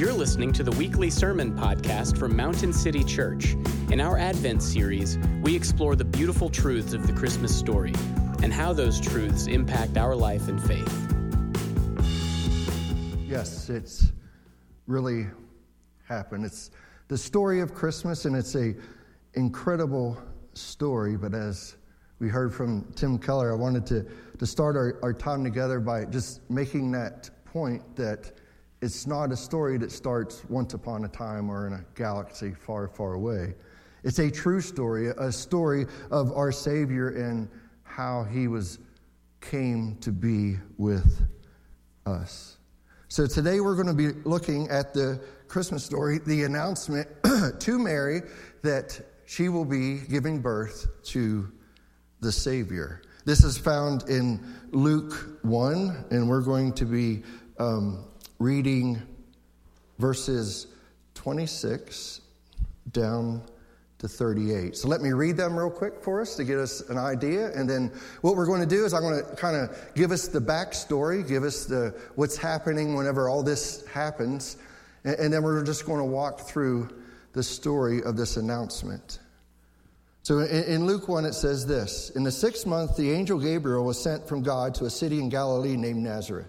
You're listening to the weekly sermon podcast from Mountain City Church. In our Advent series, we explore the beautiful truths of the Christmas story and how those truths impact our life and faith. Yes, it's really happened. It's the story of Christmas, and it's an incredible story. But as we heard from Tim Keller, I wanted to start our time together by just making that point that it's not a story that starts once upon a time or in a galaxy far, far away. It's a true story, a story of our Savior and how he came to be with us. So today we're going to be looking at the Christmas story, the announcement to Mary that she will be giving birth to the Savior. This is found in Luke 1, and we're going to be reading verses 26 down to 38. So let me read them real quick for us to get us an idea. And then what we're going to do is I'm going to kind of give us the backstory, give us the what's happening whenever all this happens. And then we're just going to walk through the story of this announcement. So in Luke 1, it says this: In the 6th month, the angel Gabriel was sent from God to a city in Galilee named Nazareth,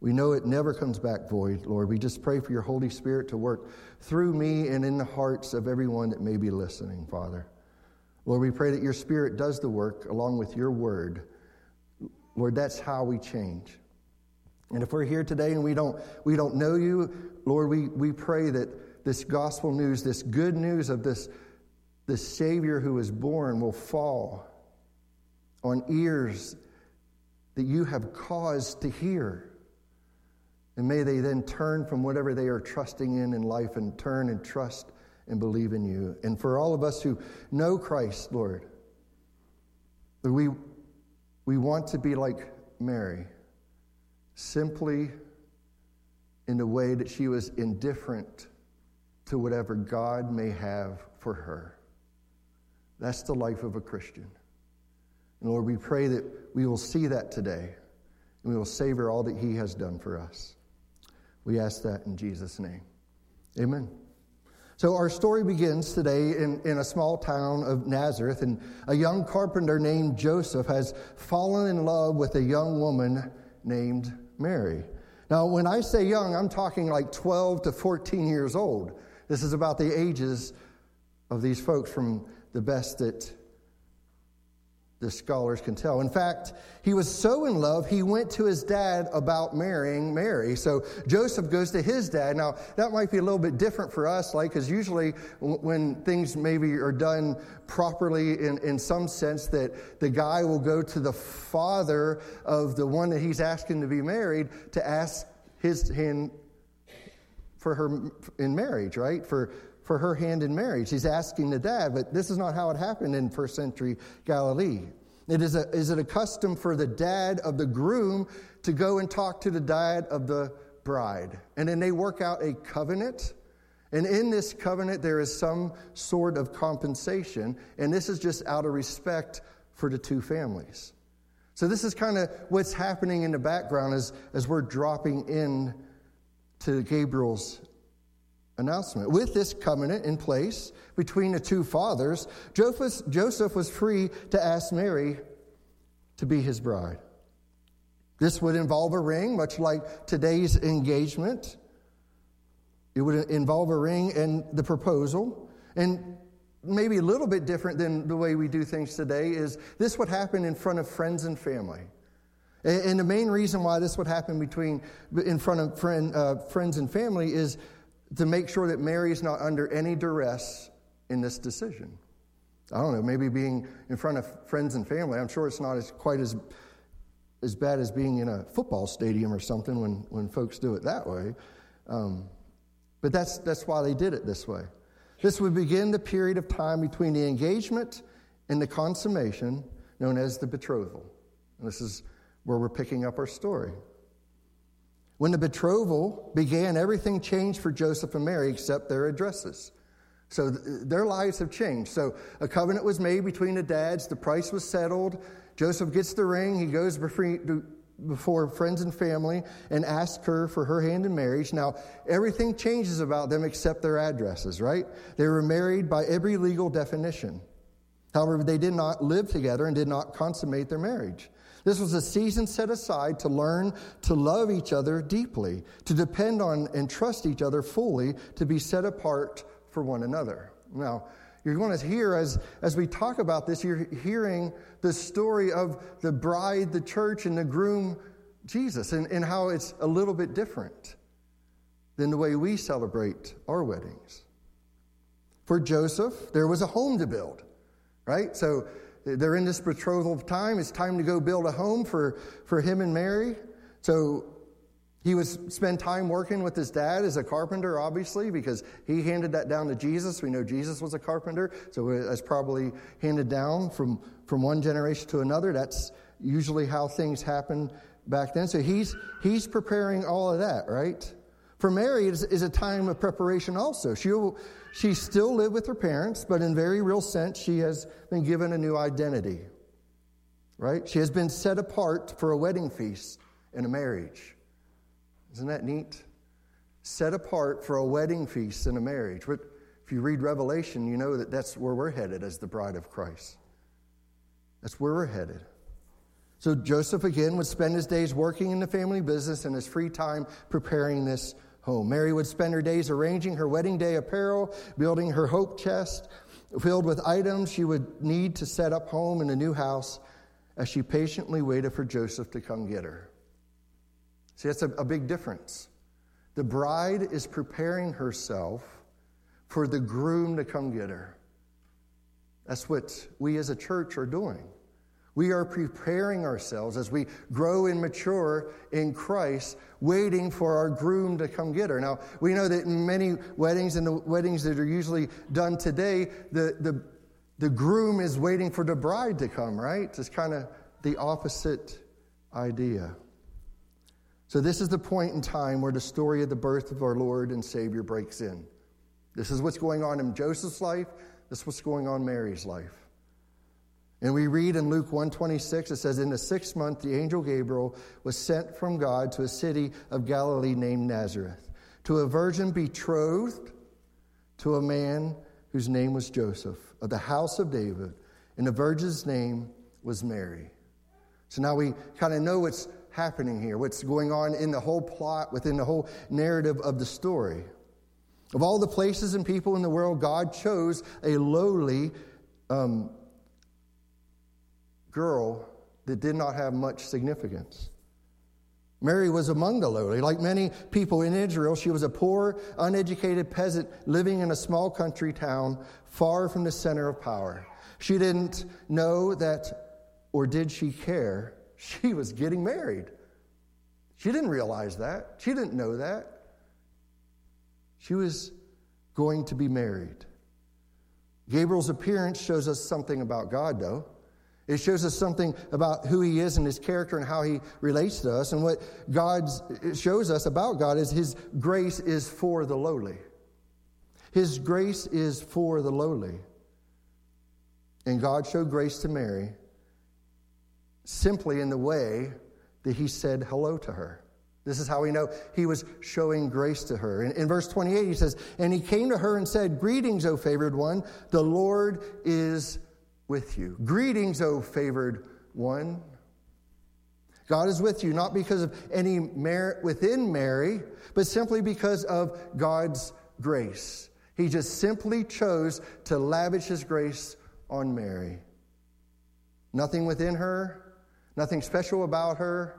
We know it never comes back void, Lord. We just pray for your Holy Spirit to work through me and in the hearts of everyone that may be listening, Father. Lord, we pray that your Spirit does the work along with your word. Lord, that's how we change. And if we're here today and we don't know you, Lord, we pray that this gospel news, this good news of this Savior who was born will fall on ears that you have caused to hear. And may they then turn from whatever they are trusting in life and turn and trust and believe in you. And for all of us who know Christ, Lord, we want to be like Mary, simply in the way that she was indifferent to whatever God may have for her. That's the life of a Christian. And Lord, we pray that we will see that today, and we will savor all that he has done for us. We ask that in Jesus' name. Amen. So our story begins today in a small town of Nazareth, and a young carpenter named Joseph has fallen in love with a young woman named Mary. Now, when I say young, I'm talking like 12 to 14 years old. This is about the ages of these folks from the best that the scholars can tell. In fact, he was so in love, he went to his dad about marrying Mary. So Joseph goes to his dad. Now, that might be a little bit different for us, because usually when things maybe are done properly in some sense, that the guy will go to the father of the one that he's asking to be married to ask his hand for her in marriage, right? For her hand in marriage. He's asking the dad, but this is not how it happened in first century Galilee. Is it a custom for the dad of the groom to go and talk to the dad of the bride? And then they work out a covenant. And in this covenant, there is some sort of compensation. And this is just out of respect for the two families. So this is kind of what's happening in the background as we're dropping in to Gabriel's announcement. With this covenant in place between the two fathers, Joseph was free to ask Mary to be his bride. This would involve a ring, much like today's engagement. It would involve a ring and the proposal. And maybe a little bit different than the way we do things today is this would happen in front of friends and family. And the main reason why this would happen in front of friends and family is to make sure that Mary is not under any duress in this decision. I don't know, maybe being in front of friends and family, I'm sure it's not quite as bad as being in a football stadium or something when folks do it that way. But that's why they did it this way. This would begin the period of time between the engagement and the consummation, known as the betrothal. And this is where we're picking up our story. When the betrothal began, everything changed for Joseph and Mary except their addresses. So their lives have changed. So a covenant was made between the dads. The price was settled. Joseph gets the ring. He goes before friends and family and asks her for her hand in marriage. Now, everything changes about them except their addresses, right? They were married by every legal definition. However, they did not live together and did not consummate their marriage. This was a season set aside to learn to love each other deeply, to depend on and trust each other fully, to be set apart for one another. Now, you're going to hear, as we talk about this, you're hearing the story of the bride, the church, and the groom, Jesus, and how it's a little bit different than the way we celebrate our weddings. For Joseph, there was a home to build, right? So they're in this betrothal of time. It's time to go build a home for him and Mary. So he would spend time working with his dad as a carpenter, obviously, because he handed that down to Jesus. We know Jesus was a carpenter, so it's probably handed down from one generation to another. That's usually how things happen back then. So he's preparing all of that, right? For Mary, it is a time of preparation also. She still lived with her parents, but in very real sense, she has been given a new identity, right? She has been set apart for a wedding feast and a marriage. Isn't that neat? Set apart for a wedding feast and a marriage. But if you read Revelation, you know that's where we're headed as the bride of Christ. That's where we're headed. So Joseph, again, would spend his days working in the family business and his free time preparing this home. Mary would spend her days arranging her wedding day apparel, building her hope chest filled with items she would need to set up home in a new house as she patiently waited for Joseph to come get her. See, that's a big difference. The bride is preparing herself for the groom to come get her. That's what we as a church are doing. We are preparing ourselves as we grow and mature in Christ, waiting for our groom to come get her. Now, we know that in many weddings, and the weddings that are usually done today, the groom is waiting for the bride to come, right? It's kind of the opposite idea. So this is the point in time where the story of the birth of our Lord and Savior breaks in. This is what's going on in Joseph's life. This is what's going on in Mary's life. And we read in Luke 1:26, it says, "In the sixth month, the angel Gabriel was sent from God to a city of Galilee named Nazareth, to a virgin betrothed to a man whose name was Joseph, of the house of David, and the virgin's name was Mary." So now we kind of know what's happening here, what's going on in the whole plot, within the whole narrative of the story. Of all the places and people in the world, God chose a lowly girl that did not have much significance. Mary was among the lowly. Like many people in Israel, she was a poor, uneducated peasant living in a small country town far from the center of power. She didn't know that, or did she care? She was getting married. She didn't realize that. She didn't know that. She was going to be married. Gabriel's appearance shows us something about God, though. It shows us something about who he is and his character and how he relates to us. And what God shows us about God is his grace is for the lowly. His grace is for the lowly. And God showed grace to Mary, simply in the way that he said hello to her. This is how we know he was showing grace to her. In verse 28, he says, "And he came to her and said, 'Greetings, O favored one, the Lord is with you.'" Greetings, O favored one. God is with you, not because of any merit within Mary, but simply because of God's grace. He just simply chose to lavish his grace on Mary. Nothing within her, nothing special about her.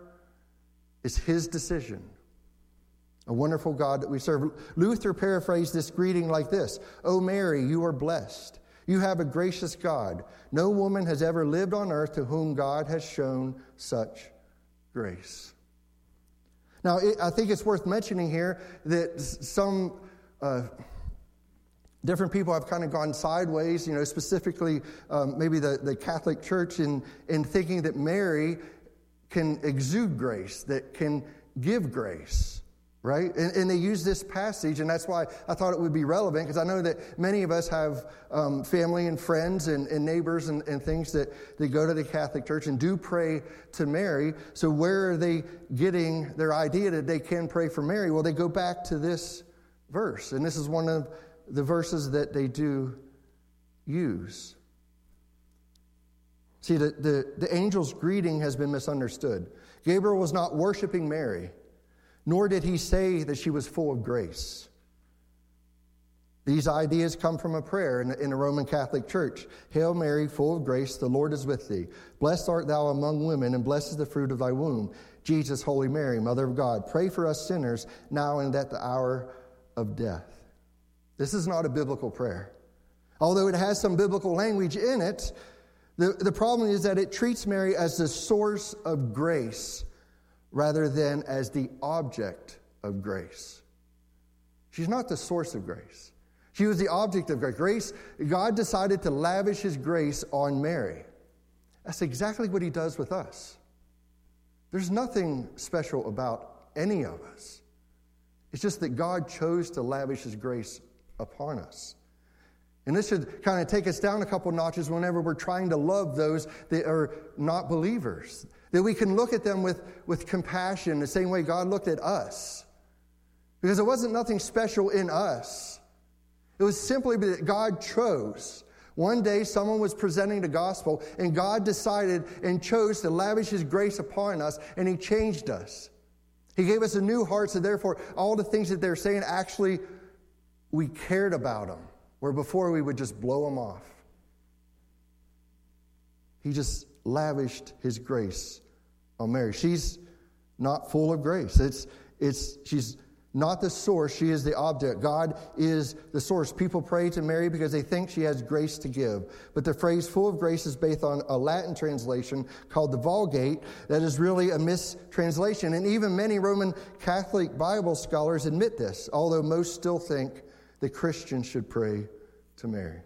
It's his decision. A wonderful God that we serve. Luther paraphrased this greeting like this: "O Mary, you are blessed. You have a gracious God. No woman has ever lived on earth to whom God has shown such grace." Now, I think it's worth mentioning here that some different people have kind of gone sideways, you know, specifically maybe the Catholic Church in thinking that Mary can exude grace, that can give grace, right? And they use this passage, and that's why I thought it would be relevant, because I know that many of us have family and friends and neighbors and things that go to the Catholic Church and do pray to Mary. So where are they getting their idea that they can pray for Mary? Well, they go back to this verse, and this is one of the verses that they do use. See, the angel's greeting has been misunderstood. Gabriel was not worshiping Mary, nor did he say that she was full of grace. These ideas come from a prayer in the Roman Catholic Church. "Hail Mary, full of grace, the Lord is with thee. Blessed art thou among women, and blessed is the fruit of thy womb. Jesus, Holy Mary, Mother of God, pray for us sinners, now and at the hour of death." This is not a biblical prayer. Although it has some biblical language in it, the problem is that it treats Mary as the source of grace rather than as the object of grace. She's not the source of grace. She was the object of grace. God decided to lavish his grace on Mary. That's exactly what he does with us. There's nothing special about any of us. It's just that God chose to lavish his grace upon us. And this should kind of take us down a couple notches whenever we're trying to love those that are not believers. That we can look at them with compassion the same way God looked at us. Because it wasn't nothing special in us. It was simply that God chose. One day someone was presenting the gospel and God decided and chose to lavish his grace upon us, and he changed us. He gave us a new heart, so therefore all the things that they're saying, actually we cared about them. Where before we would just blow him off. He just lavished his grace on Mary. She's not full of grace. She's not the source. She is the object. God is the source. People pray to Mary because they think she has grace to give. But the phrase "full of grace" is based on a Latin translation called the Vulgate that is really a mistranslation. And even many Roman Catholic Bible scholars admit this, although most still think the Christian should pray to Mary.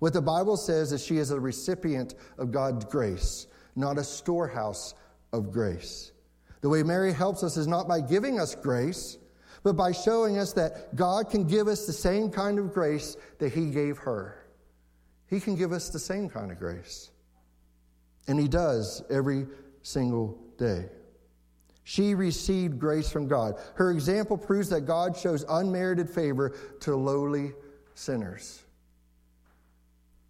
What the Bible says is she is a recipient of God's grace, not a storehouse of grace. The way Mary helps us is not by giving us grace, but by showing us that God can give us the same kind of grace that he gave her. He can give us the same kind of grace. And he does every single day. She received grace from God. Her example proves that God shows unmerited favor to lowly sinners.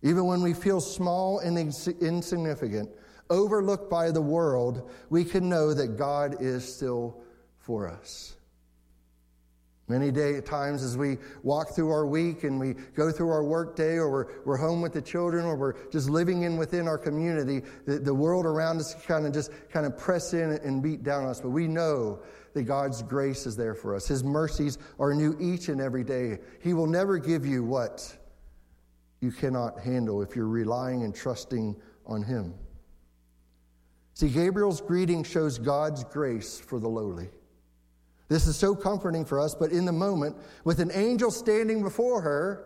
Even when we feel small and insignificant, overlooked by the world, we can know that God is still for us. Many times as we walk through our week and we go through our work day, or we're home with the children, or we're just living within our community, the world around us kind of press in and beat down on us. But we know that God's grace is there for us. His mercies are new each and every day. He will never give you what you cannot handle if you're relying and trusting on him. See, Gabriel's greeting shows God's grace for the lowly. This is so comforting for us, but in the moment, with an angel standing before her,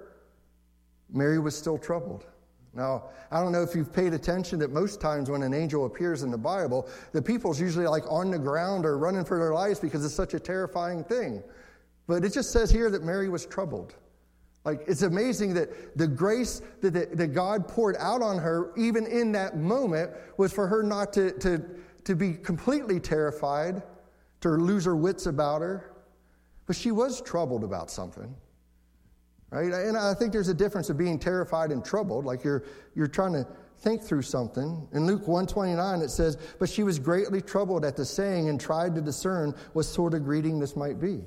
Mary was still troubled. Now, I don't know if you've paid attention that most times when an angel appears in the Bible, the people's usually like on the ground or running for their lives because it's such a terrifying thing. But it just says here that Mary was troubled. Like, it's amazing that the grace that God poured out on her, even in that moment, was for her not to be completely terrified, to lose her wits about her. But she was troubled about something, right? And I think there's a difference of being terrified and troubled, like you're trying to think through something. In Luke 1:29, it says, "But she was greatly troubled at the saying and tried to discern what sort of greeting this might be."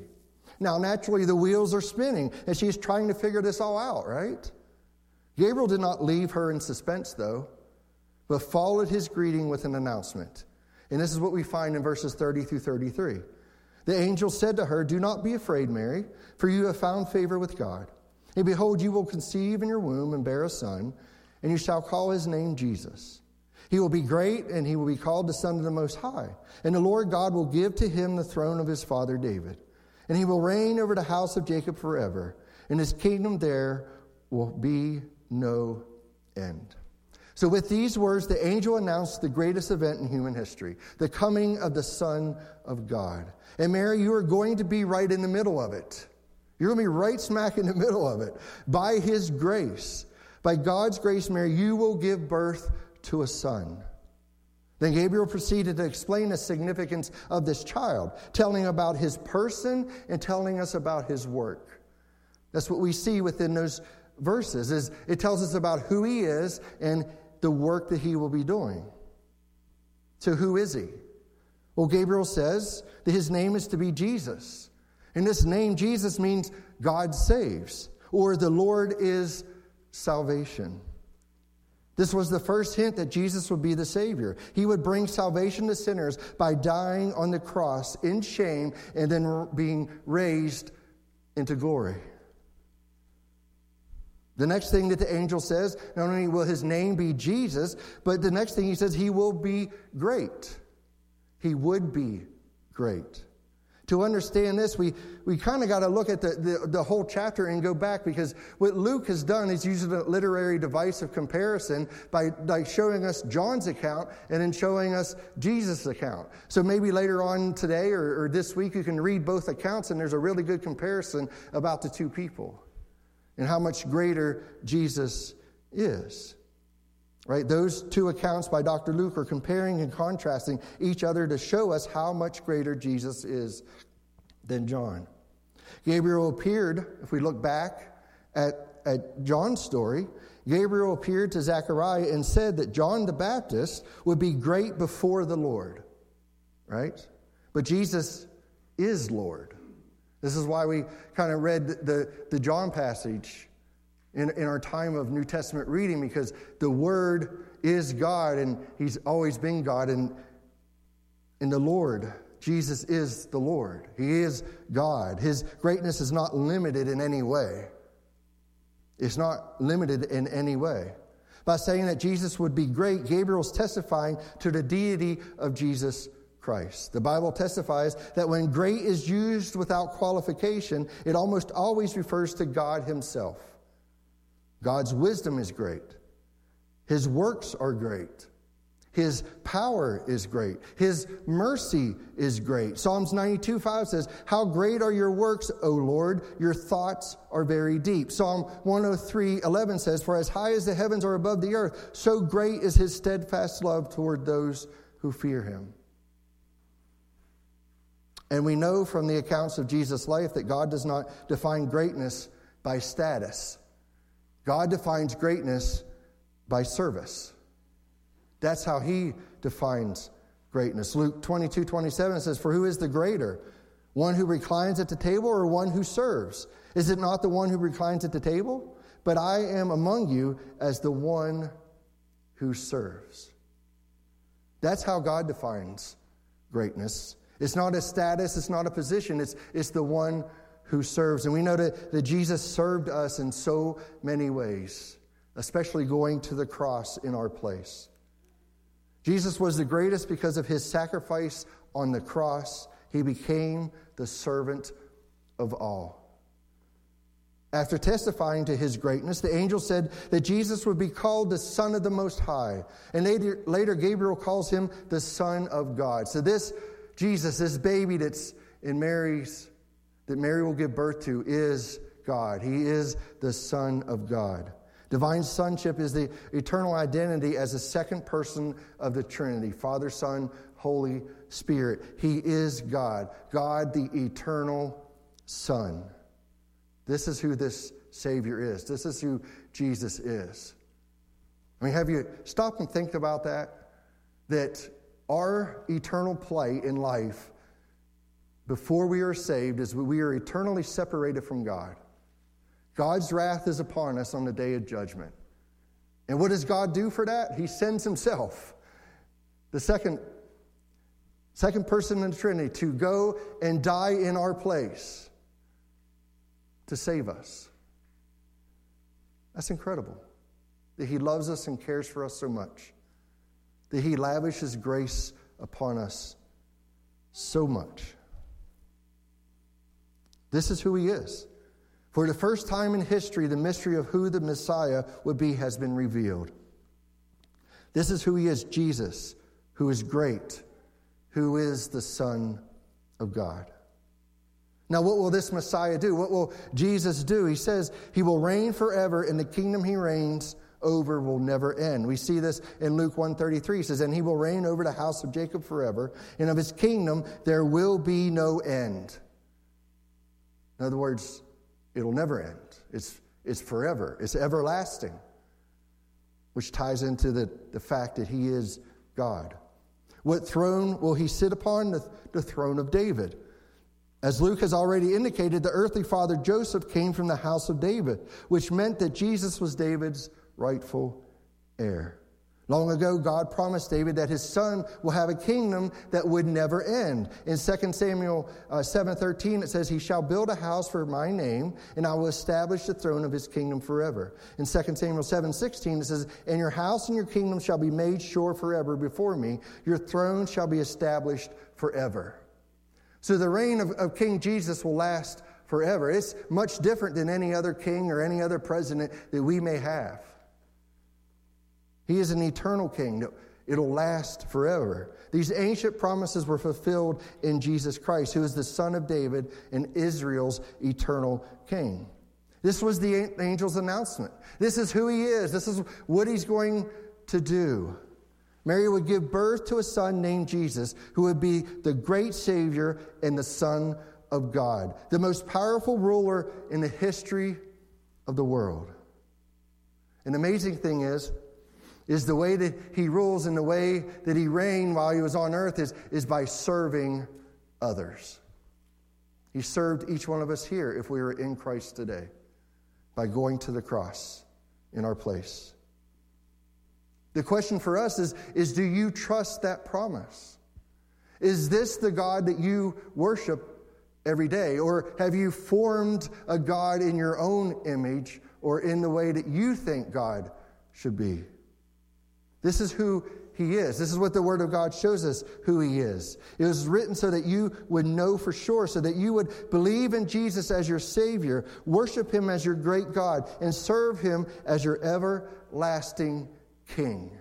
Now, naturally, the wheels are spinning, and she's trying to figure this all out, right? Gabriel did not leave her in suspense, though, but followed his greeting with an announcement. And this is what we find in verses 30 through 33. The angel said to her, "Do not be afraid, Mary, for you have found favor with God. And behold, you will conceive in your womb and bear a son, and you shall call his name Jesus. He will be great, and he will be called the Son of the Most High. And the Lord God will give to him the throne of his father David. And he will reign over the house of Jacob forever, and his kingdom there will be no end." So with these words, the angel announced the greatest event in human history, the coming of the Son of God. And Mary, you are going to be right in the middle of it. You're going to be right smack in the middle of it. By his grace, by God's grace, Mary, you will give birth to a son. Then Gabriel proceeded to explain the significance of this child, telling about his person and telling us about his work. That's what we see within those verses, is it tells us about who he is and the work that he will be doing. So who is he? Well, Gabriel says that his name is to be Jesus. And this name, Jesus, means God saves, or the Lord is salvation. This was the first hint that Jesus would be the Savior. He would bring salvation to sinners by dying on the cross in shame and then being raised into glory. The next thing that the angel says, not only will his name be Jesus, but the next thing he says, he will be great. He would be great. To understand this, we kind of got to look at the whole chapter and go back, because what Luke has done is using a literary device of comparison by showing us John's account and then showing us Jesus' account. So maybe later on today or this week you can read both accounts, and there's a really good comparison about the two people and how much greater Jesus is. Right? Those two accounts by Dr. Luke are comparing and contrasting each other to show us how much greater Jesus is than John. Gabriel appeared, if we look back at John's story, Gabriel appeared to Zechariah and said that John the Baptist would be great before the Lord. Right? But Jesus is Lord. This is why we kind of read the John passage in our time of New Testament reading, because the Word is God, and he's always been God, and the Lord, Jesus is the Lord. He is God. His greatness is not limited in any way. It's not limited in any way. By saying that Jesus would be great, Gabriel's testifying to the deity of Jesus Christ. The Bible testifies that when great is used without qualification, it almost always refers to God himself. God's wisdom is great. His works are great. His power is great. His mercy is great. Psalms 92:5 says, "How great are your works, O Lord! Your thoughts are very deep." Psalm 103:11 says, "For as high as the heavens are above the earth, so great is his steadfast love toward those who fear him." And we know from the accounts of Jesus' life that God does not define greatness by status. God defines greatness by service. That's how he defines greatness. Luke 22:27 says, "For who is the greater, one who reclines at the table or one who serves? Is it not the one who reclines at the table? But I am among you as the one who serves." That's how God defines greatness. It's not a status, it's not a position, it's the one who serves. And we know that Jesus served us in so many ways, especially going to the cross in our place. Jesus was the greatest because of his sacrifice on the cross. He became the servant of all. After testifying to his greatness, the angel said that Jesus would be called the Son of the Most High. And later Gabriel calls him the Son of God. So this Jesus, this baby that's in Mary's that Mary will give birth to, is God. He is the Son of God. Divine sonship is the eternal identity as a second person of the Trinity, Father, Son, Holy Spirit. He is God, God the eternal Son. This is who this Savior is. This is who Jesus is. I mean, have you stopped and think about that? That our eternal plight in life before we are saved is we are eternally separated from God. God's wrath is upon us on the day of judgment. And what does God do for that? He sends himself, the second person in the Trinity, to go and die in our place to save us. That's incredible. That he loves us and cares for us so much. That he lavishes grace upon us so much. This is who he is. For the first time in history, the mystery of who the Messiah would be has been revealed. This is who he is, Jesus, who is great, who is the Son of God. Now, what will this Messiah do? What will Jesus do? He says he will reign forever, and the kingdom he reigns over will never end. We see this in Luke 1:33. It says, and he will reign over the house of Jacob forever, and of his kingdom there will be no end. In other words, it'll never end. It's forever. It's everlasting, which ties into the fact that he is God. What throne will he sit upon? The throne of David. As Luke has already indicated, the earthly father Joseph came from the house of David, which meant that Jesus was David's rightful heir. Long ago, God promised David that his son will have a kingdom that would never end. In 2 Samuel 7:13, it says, he shall build a house for my name, and I will establish the throne of his kingdom forever. In 2 Samuel 7:16, it says, and your house and your kingdom shall be made sure forever before me. Your throne shall be established forever. So the reign of King Jesus will last forever. It's much different than any other king or any other president that we may have. He is an eternal king. It'll last forever. These ancient promises were fulfilled in Jesus Christ, who is the Son of David and Israel's eternal king. This was the angel's announcement. This is who he is. This is what he's going to do. Mary would give birth to a son named Jesus, who would be the great Savior and the Son of God, the most powerful ruler in the history of the world. And the amazing thing is the way that he rules and the way that he reigned while he was on earth is by serving others. He served each one of us here, if we were in Christ today, by going to the cross in our place. The question for us is do you trust that promise? Is this the God that you worship every day? Or have you formed a God in your own image or in the way that you think God should be? This is who he is. This is what the Word of God shows us who he is. It was written so that you would know for sure, so that you would believe in Jesus as your Savior, worship him as your great God, and serve him as your everlasting King.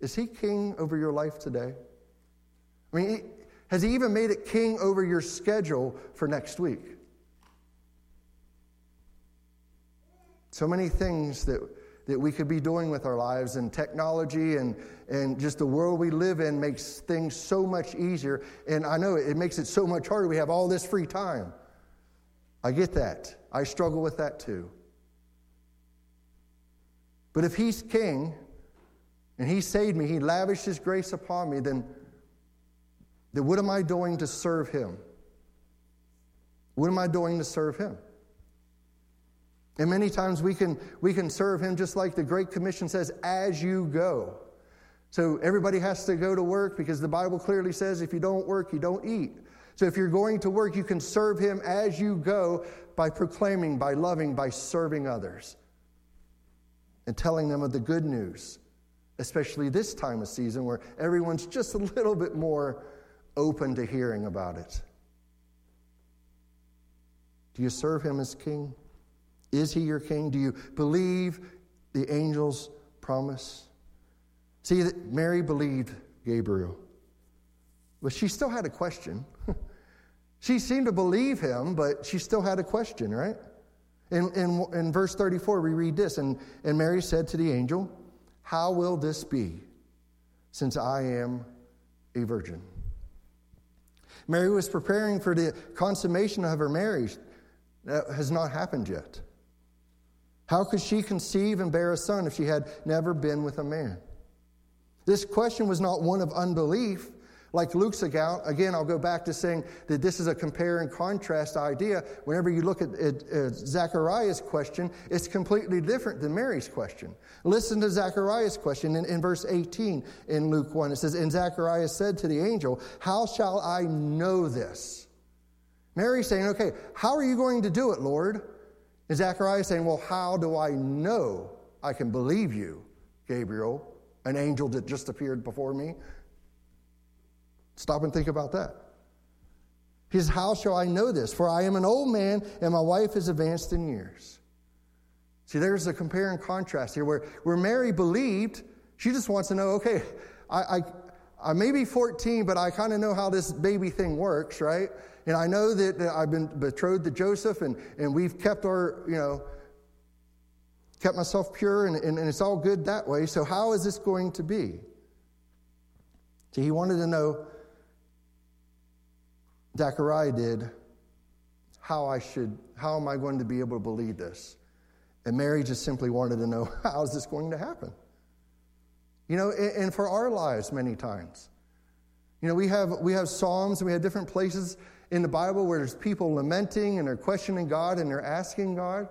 Is he king over your life today? I mean, has he even made it king over your schedule for next week? So many things that we could be doing with our lives, and technology and just the world we live in makes things so much easier. And I know it makes it so much harder. We have all this free time. I get that. I struggle with that too. But if he's king, and he saved me, he lavished his grace upon me, then what am I doing to serve him? What am I doing to serve him? And many times we can serve him just like the Great Commission says, as you go. So everybody has to go to work because the Bible clearly says if you don't work, you don't eat. So if you're going to work, you can serve him as you go by proclaiming, by loving, by serving others, and telling them of the good news, especially this time of season where everyone's just a little bit more open to hearing about it. Do you serve him as king? Is he your king? Do you believe the angel's promise? See, that Mary believed Gabriel, but she still had a question. She seemed to believe him, but she still had a question, right? In verse 34, we read this, and Mary said to the angel, "How will this be, since I am a virgin?" Mary was preparing for the consummation of her marriage. That has not happened yet. How could she conceive and bear a son if she had never been with a man? This question was not one of unbelief. Like Luke's account, again, I'll go back to saying that this is a compare and contrast idea. Whenever you look at Zechariah's question, it's completely different than Mary's question. Listen to Zechariah's question in verse 18 in Luke 1. It says, "And Zechariah said to the angel, 'How shall I know this?'" Mary's saying, "Okay, how are you going to do it, Lord?" And Zechariah's saying, "Well, how do I know I can believe you, Gabriel, an angel that just appeared before me?" Stop and think about that. He says, "How shall I know this? For I am an old man, and my wife is advanced in years." See, there's a compare and contrast here where Mary believed. She just wants to know, okay, I may be 14, but I kind of know how this baby thing works, right? And I know that I've been betrothed to Joseph, and we've kept our, kept myself pure, and it's all good that way. So how is this going to be? See, he wanted to know, Zechariah did, how am I going to be able to believe this? And Mary just simply wanted to know, how is this going to happen? And for our lives many times. We have Psalms, and we have different places in the Bible where there's people lamenting, and they're questioning God, and they're asking God.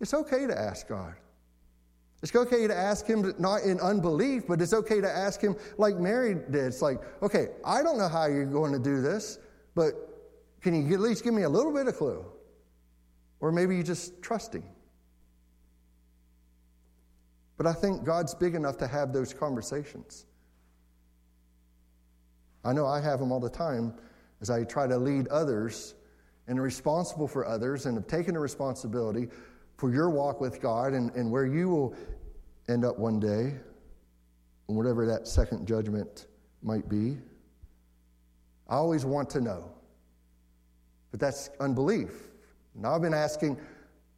It's okay to ask God. It's okay to ask him, not in unbelief, but it's okay to ask him like Mary did. It's like, okay, I don't know how you're going to do this, but can you at least give me a little bit of clue? Or maybe you just trust him. But I think God's big enough to have those conversations. I know I have them all the time as I try to lead others and are responsible for others and have taken the responsibility for your walk with God and where you will end up one day, whatever that second judgment might be. I always want to know. But that's unbelief. Now I've been asking,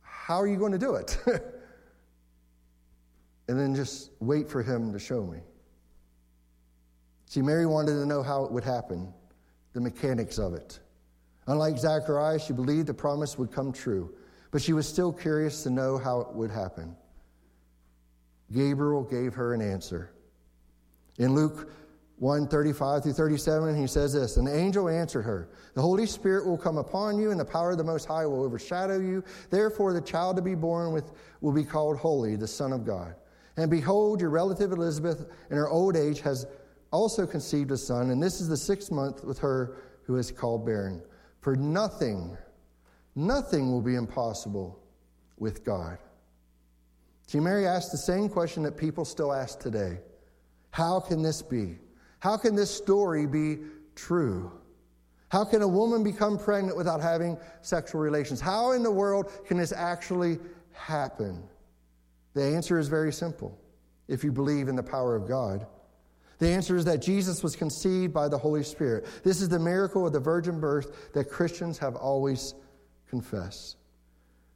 how are you going to do it? And then just wait for him to show me. See, Mary wanted to know how it would happen, the mechanics of it. Unlike Zechariah, she believed the promise would come true. But she was still curious to know how it would happen. Gabriel gave her an answer. In Luke 1, 35 through 37, he says this, "An angel answered her, 'The Holy Spirit will come upon you, and the power of the Most High will overshadow you. Therefore, the child to be born will be called Holy, the Son of God. And behold, your relative Elizabeth, in her old age, has also conceived a son, and this is the 6th month with her who is called barren. For nothing will be impossible with God.'" See, Mary asked the same question that people still ask today. How can this be? How can this story be true? How can a woman become pregnant without having sexual relations? How in the world can this actually happen? The answer is very simple, if you believe in the power of God. The answer is that Jesus was conceived by the Holy Spirit. This is the miracle of the virgin birth that Christians have always confess.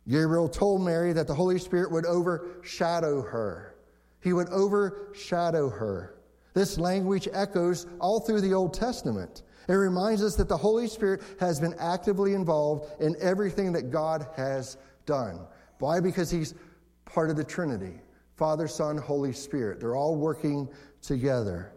Gabriel told Mary that the Holy Spirit would overshadow her. He would overshadow her. This language echoes all through the Old Testament. It reminds us that the Holy Spirit has been actively involved in everything that God has done. Why? Because he's part of the Trinity. Father, Son, Holy Spirit. They're all working together.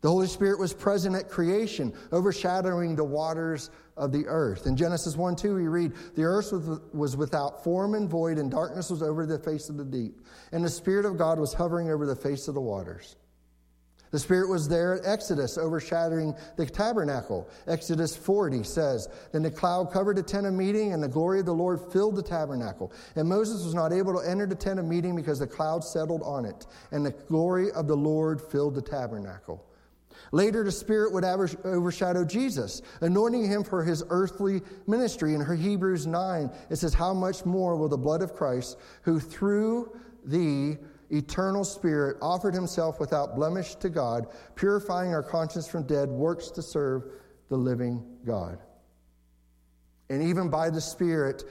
The Holy Spirit was present at creation, overshadowing the waters of the earth. In Genesis 1:2, we read, "The earth was without form and void, and darkness was over the face of the deep. And the Spirit of God was hovering over the face of the waters." The Spirit was there at Exodus, overshadowing the tabernacle. Exodus 40 says, "Then the cloud covered the tent of meeting, and the glory of the Lord filled the tabernacle. And Moses was not able to enter the tent of meeting because the cloud settled on it, and the glory of the Lord filled the tabernacle." Later, the Spirit would overshadow Jesus, anointing him for his earthly ministry. In Hebrews 9, it says, "How much more will the blood of Christ, who through the eternal Spirit offered himself without blemish to God, purifying our conscience from dead works to serve the living God." And even by the Spirit,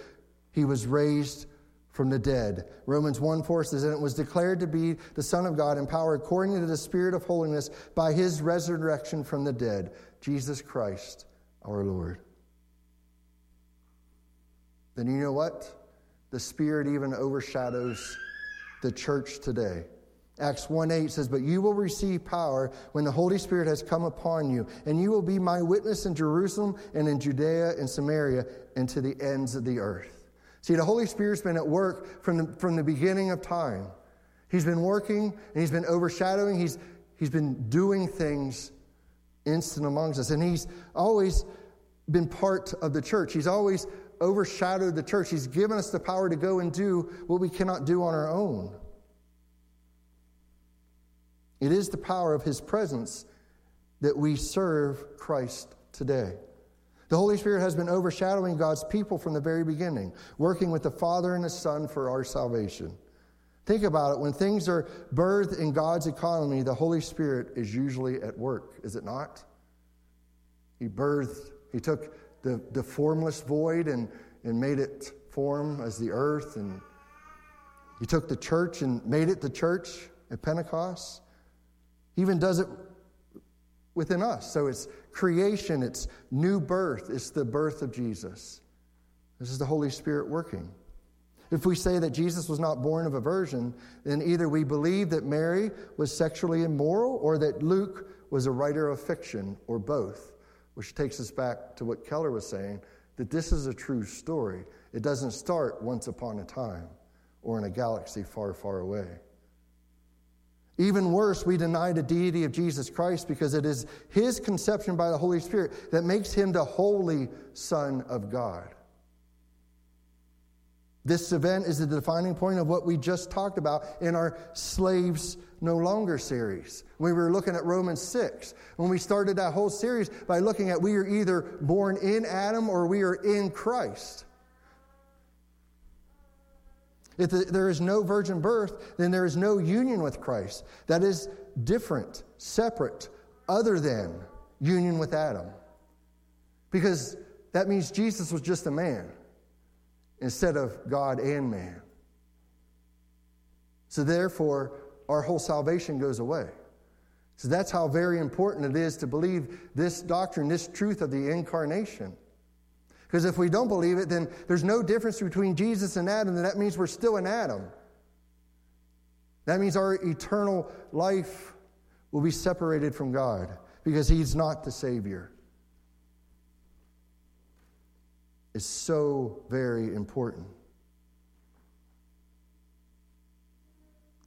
he was raised from the dead. Romans 1:4 says, and it was declared to be the Son of God in power according to the Spirit of holiness by his resurrection from the dead, Jesus Christ, our Lord. Then you know what? The Spirit even overshadows the church today. Acts 1:8 says, but you will receive power when the Holy Spirit has come upon you, and you will be my witness in Jerusalem and in Judea and Samaria and to the ends of the earth. See, the Holy Spirit's been at work from the beginning of time. He's been working, and he's been overshadowing. He's been doing things instant amongst us. And he's always been part of the church. He's always overshadowed the church. He's given us the power to go and do what we cannot do on our own. It is the power of his presence that we serve Christ today. The Holy Spirit has been overshadowing God's people from the very beginning, working with the Father and the Son for our salvation. Think about it. When things are birthed in God's economy, the Holy Spirit is usually at work, is it not? He took the formless void and made it form as the earth, and he took the church and made it the church at Pentecost. He even does it within us. So it's creation, it's new birth, it's the birth of Jesus. This is the Holy Spirit working. If we say that Jesus was not born of a virgin, then either we believe that Mary was sexually immoral or that Luke was a writer of fiction, or both, which takes us back to what Keller was saying, that this is a true story. It doesn't start once upon a time or in a galaxy far, far away. Even worse, we deny the deity of Jesus Christ because it is his conception by the Holy Spirit that makes him the Holy Son of God. This event is the defining point of what we just talked about in our Slaves No Longer series. We were looking at Romans 6. When we started that whole series by looking at we are either born in Adam or we are in Christ. If there is no virgin birth, then there is no union with Christ. That is different, separate, other than union with Adam. Because that means Jesus was just a man instead of God and man. So therefore, our whole salvation goes away. So that's how very important it is to believe this doctrine, this truth of the Incarnation. Because if we don't believe it, then there's no difference between Jesus and Adam, and that means we're still in Adam. That means our eternal life will be separated from God because he's not the Savior. It's so very important.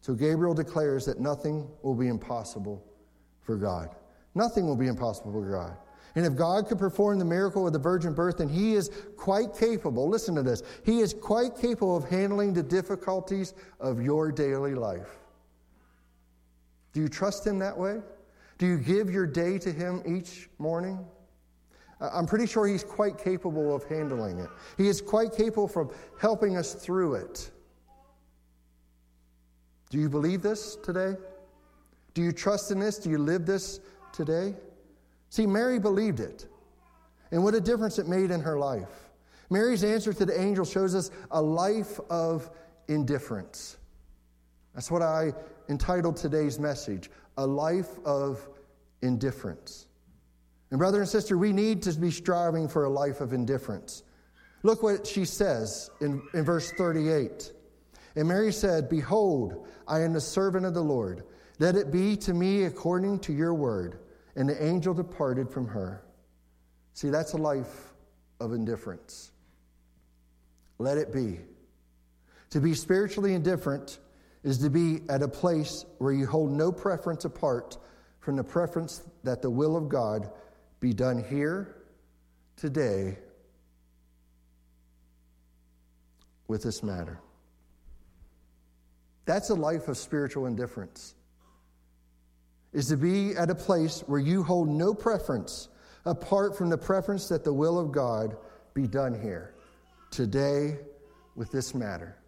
So Gabriel declares that nothing will be impossible for God. Nothing will be impossible for God. And if God could perform the miracle of the virgin birth, then he is quite capable, listen to this, he is quite capable of handling the difficulties of your daily life. Do you trust him that way? Do you give your day to him each morning? I'm pretty sure he's quite capable of handling it. He is quite capable of helping us through it. Do you believe this today? Do you trust in this? Do you live this today? See, Mary believed it. And what a difference it made in her life. Mary's answer to the angel shows us a life of indifference. That's what I entitled today's message, a life of indifference. And brother and sister, we need to be striving for a life of indifference. Look what she says in verse 38. And Mary said, behold, I am the servant of the Lord. Let it be to me according to your word. And the angel departed from her. See, that's a life of indifference. Let it be. To be spiritually indifferent is to be at a place where you hold no preference apart from the preference that the will of God be done here, today, with this matter. That's a life of spiritual indifference. Is to be at a place where you hold no preference apart from the preference that the will of God be done here, today, with this matter.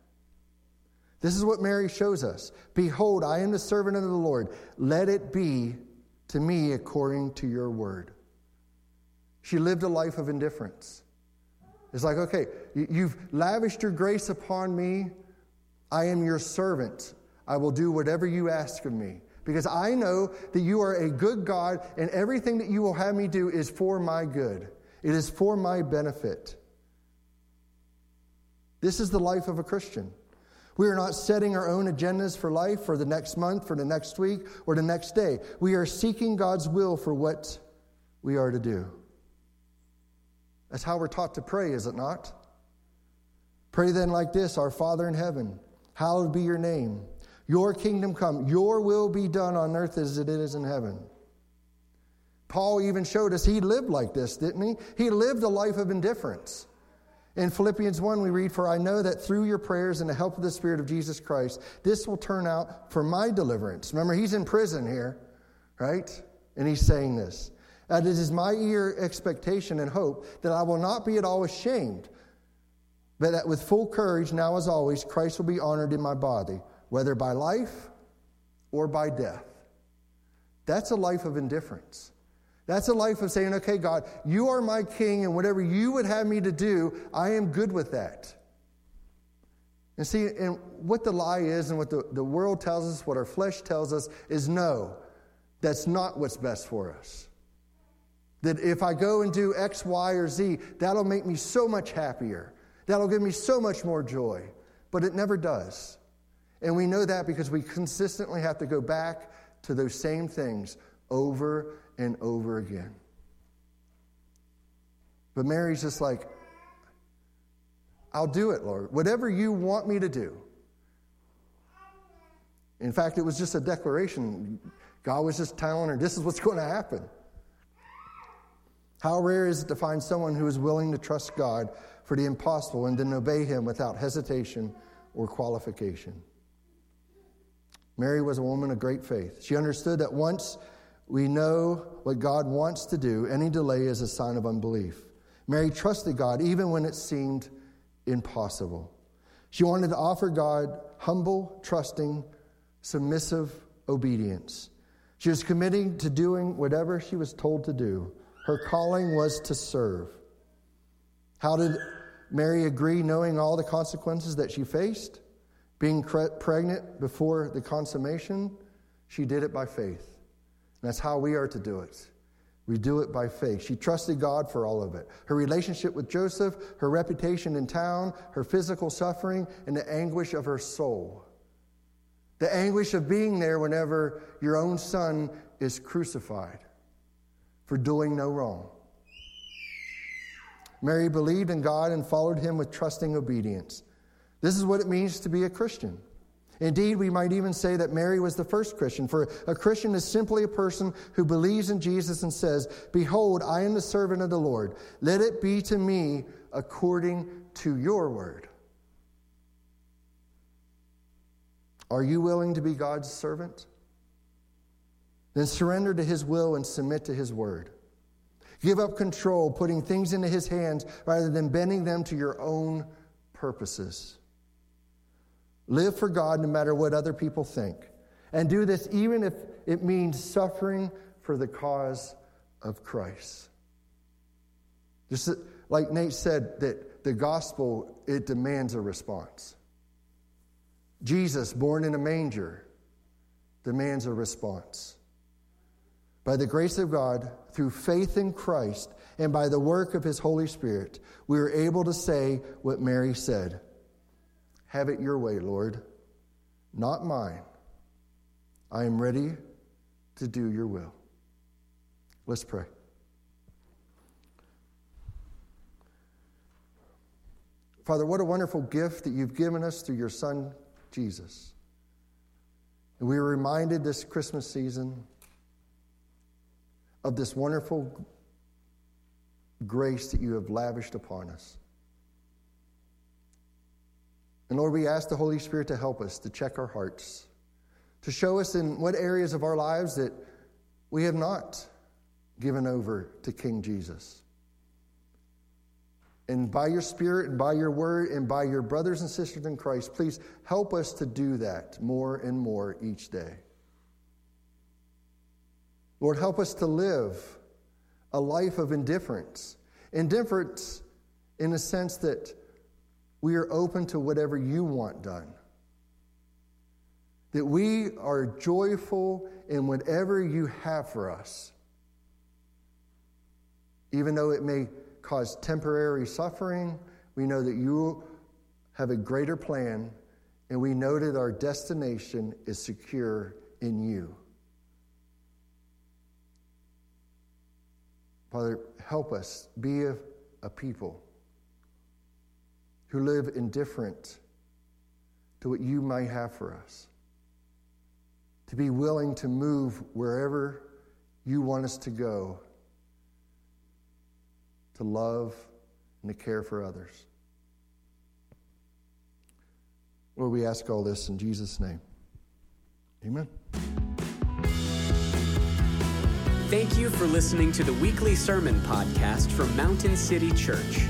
This is what Mary shows us. Behold, I am the servant of the Lord. Let it be to me according to your word. She lived a life of indifference. It's like, okay, you've lavished your grace upon me. I am your servant. I will do whatever you ask of me, because I know that you are a good God, and everything that you will have me do is for my good. It is for my benefit. This is the life of a Christian. We are not setting our own agendas for life, for the next month, for the next week, or the next day. We are seeking God's will for what we are to do. That's how we're taught to pray, is it not? Pray then like this: Our Father in heaven, hallowed be your name. Your kingdom come, your will be done on earth as it is in heaven. Paul even showed us he lived like this, didn't he? He lived a life of indifference. In Philippians 1, we read, For I know that through your prayers and the help of the Spirit of Jesus Christ, this will turn out for my deliverance. Remember, he's in prison here, right? And he's saying this. That it is my eager expectation and hope that I will not be at all ashamed, but that with full courage, now as always, Christ will be honored in my body, whether by life or by death. That's a life of indifference. That's a life of saying, okay, God, you are my king, and whatever you would have me to do, I am good with that. And see, and what the lie is and what the world tells us, what our flesh tells us, is no, that's not what's best for us. That if I go and do X, Y, or Z, that'll make me so much happier. That'll give me so much more joy. But it never does. And we know that because we consistently have to go back to those same things over and over again. But Mary's just like, I'll do it, Lord. Whatever you want me to do. In fact, it was just a declaration. God was just telling her, this is what's going to happen. How rare is it to find someone who is willing to trust God for the impossible and then obey him without hesitation or qualification. Mary was a woman of great faith. She understood that once we know what God wants to do, any delay is a sign of unbelief. Mary trusted God even when it seemed impossible. She wanted to offer God humble, trusting, submissive obedience. She was committing to doing whatever she was told to do. Her calling was to serve. How did Mary agree, knowing all the consequences that she faced? Being pregnant before the consummation, she did it by faith. And that's how we are to do it. We do it by faith. She trusted God for all of it. Her relationship with Joseph, her reputation in town, her physical suffering, and the anguish of her soul. The anguish of being there whenever your own son is crucified for doing no wrong. Mary believed in God and followed him with trusting obedience. This is what it means to be a Christian. Indeed, we might even say that Mary was the first Christian, for a Christian is simply a person who believes in Jesus and says, Behold, I am the servant of the Lord. Let it be to me according to your word. Are you willing to be God's servant? Then surrender to his will and submit to his word. Give up control, putting things into his hands rather than bending them to your own purposes. Live for God no matter what other people think. And do this even if it means suffering for the cause of Christ. Just like Nate said, that the gospel, it demands a response. Jesus, born in a manger, demands a response. By the grace of God, through faith in Christ, and by the work of his Holy Spirit, we are able to say what Mary said. Have it your way, Lord, not mine. I am ready to do your will. Let's pray. Father, what a wonderful gift that you've given us through your Son, Jesus. And we are reminded this Christmas season of this wonderful grace that you have lavished upon us. And Lord, we ask the Holy Spirit to help us, to check our hearts, to show us in what areas of our lives that we have not given over to King Jesus. And by your Spirit and by your word and by your brothers and sisters in Christ, please help us to do that more and more each day. Lord, help us to live a life of indifference. Indifference in the sense that we are open to whatever you want done. That we are joyful in whatever you have for us. Even though it may cause temporary suffering, we know that you have a greater plan, and we know that our destination is secure in you. Father, help us be a people who live indifferent to what you might have for us, to be willing to move wherever you want us to go, to love and to care for others. Lord, we ask all this in Jesus' name. Amen. Thank you for listening to the weekly sermon podcast from Mountain City Church.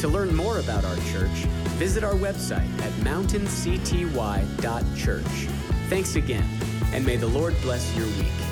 To learn more about our church, visit our website at mountaincty.church. Thanks again, and may the Lord bless your week.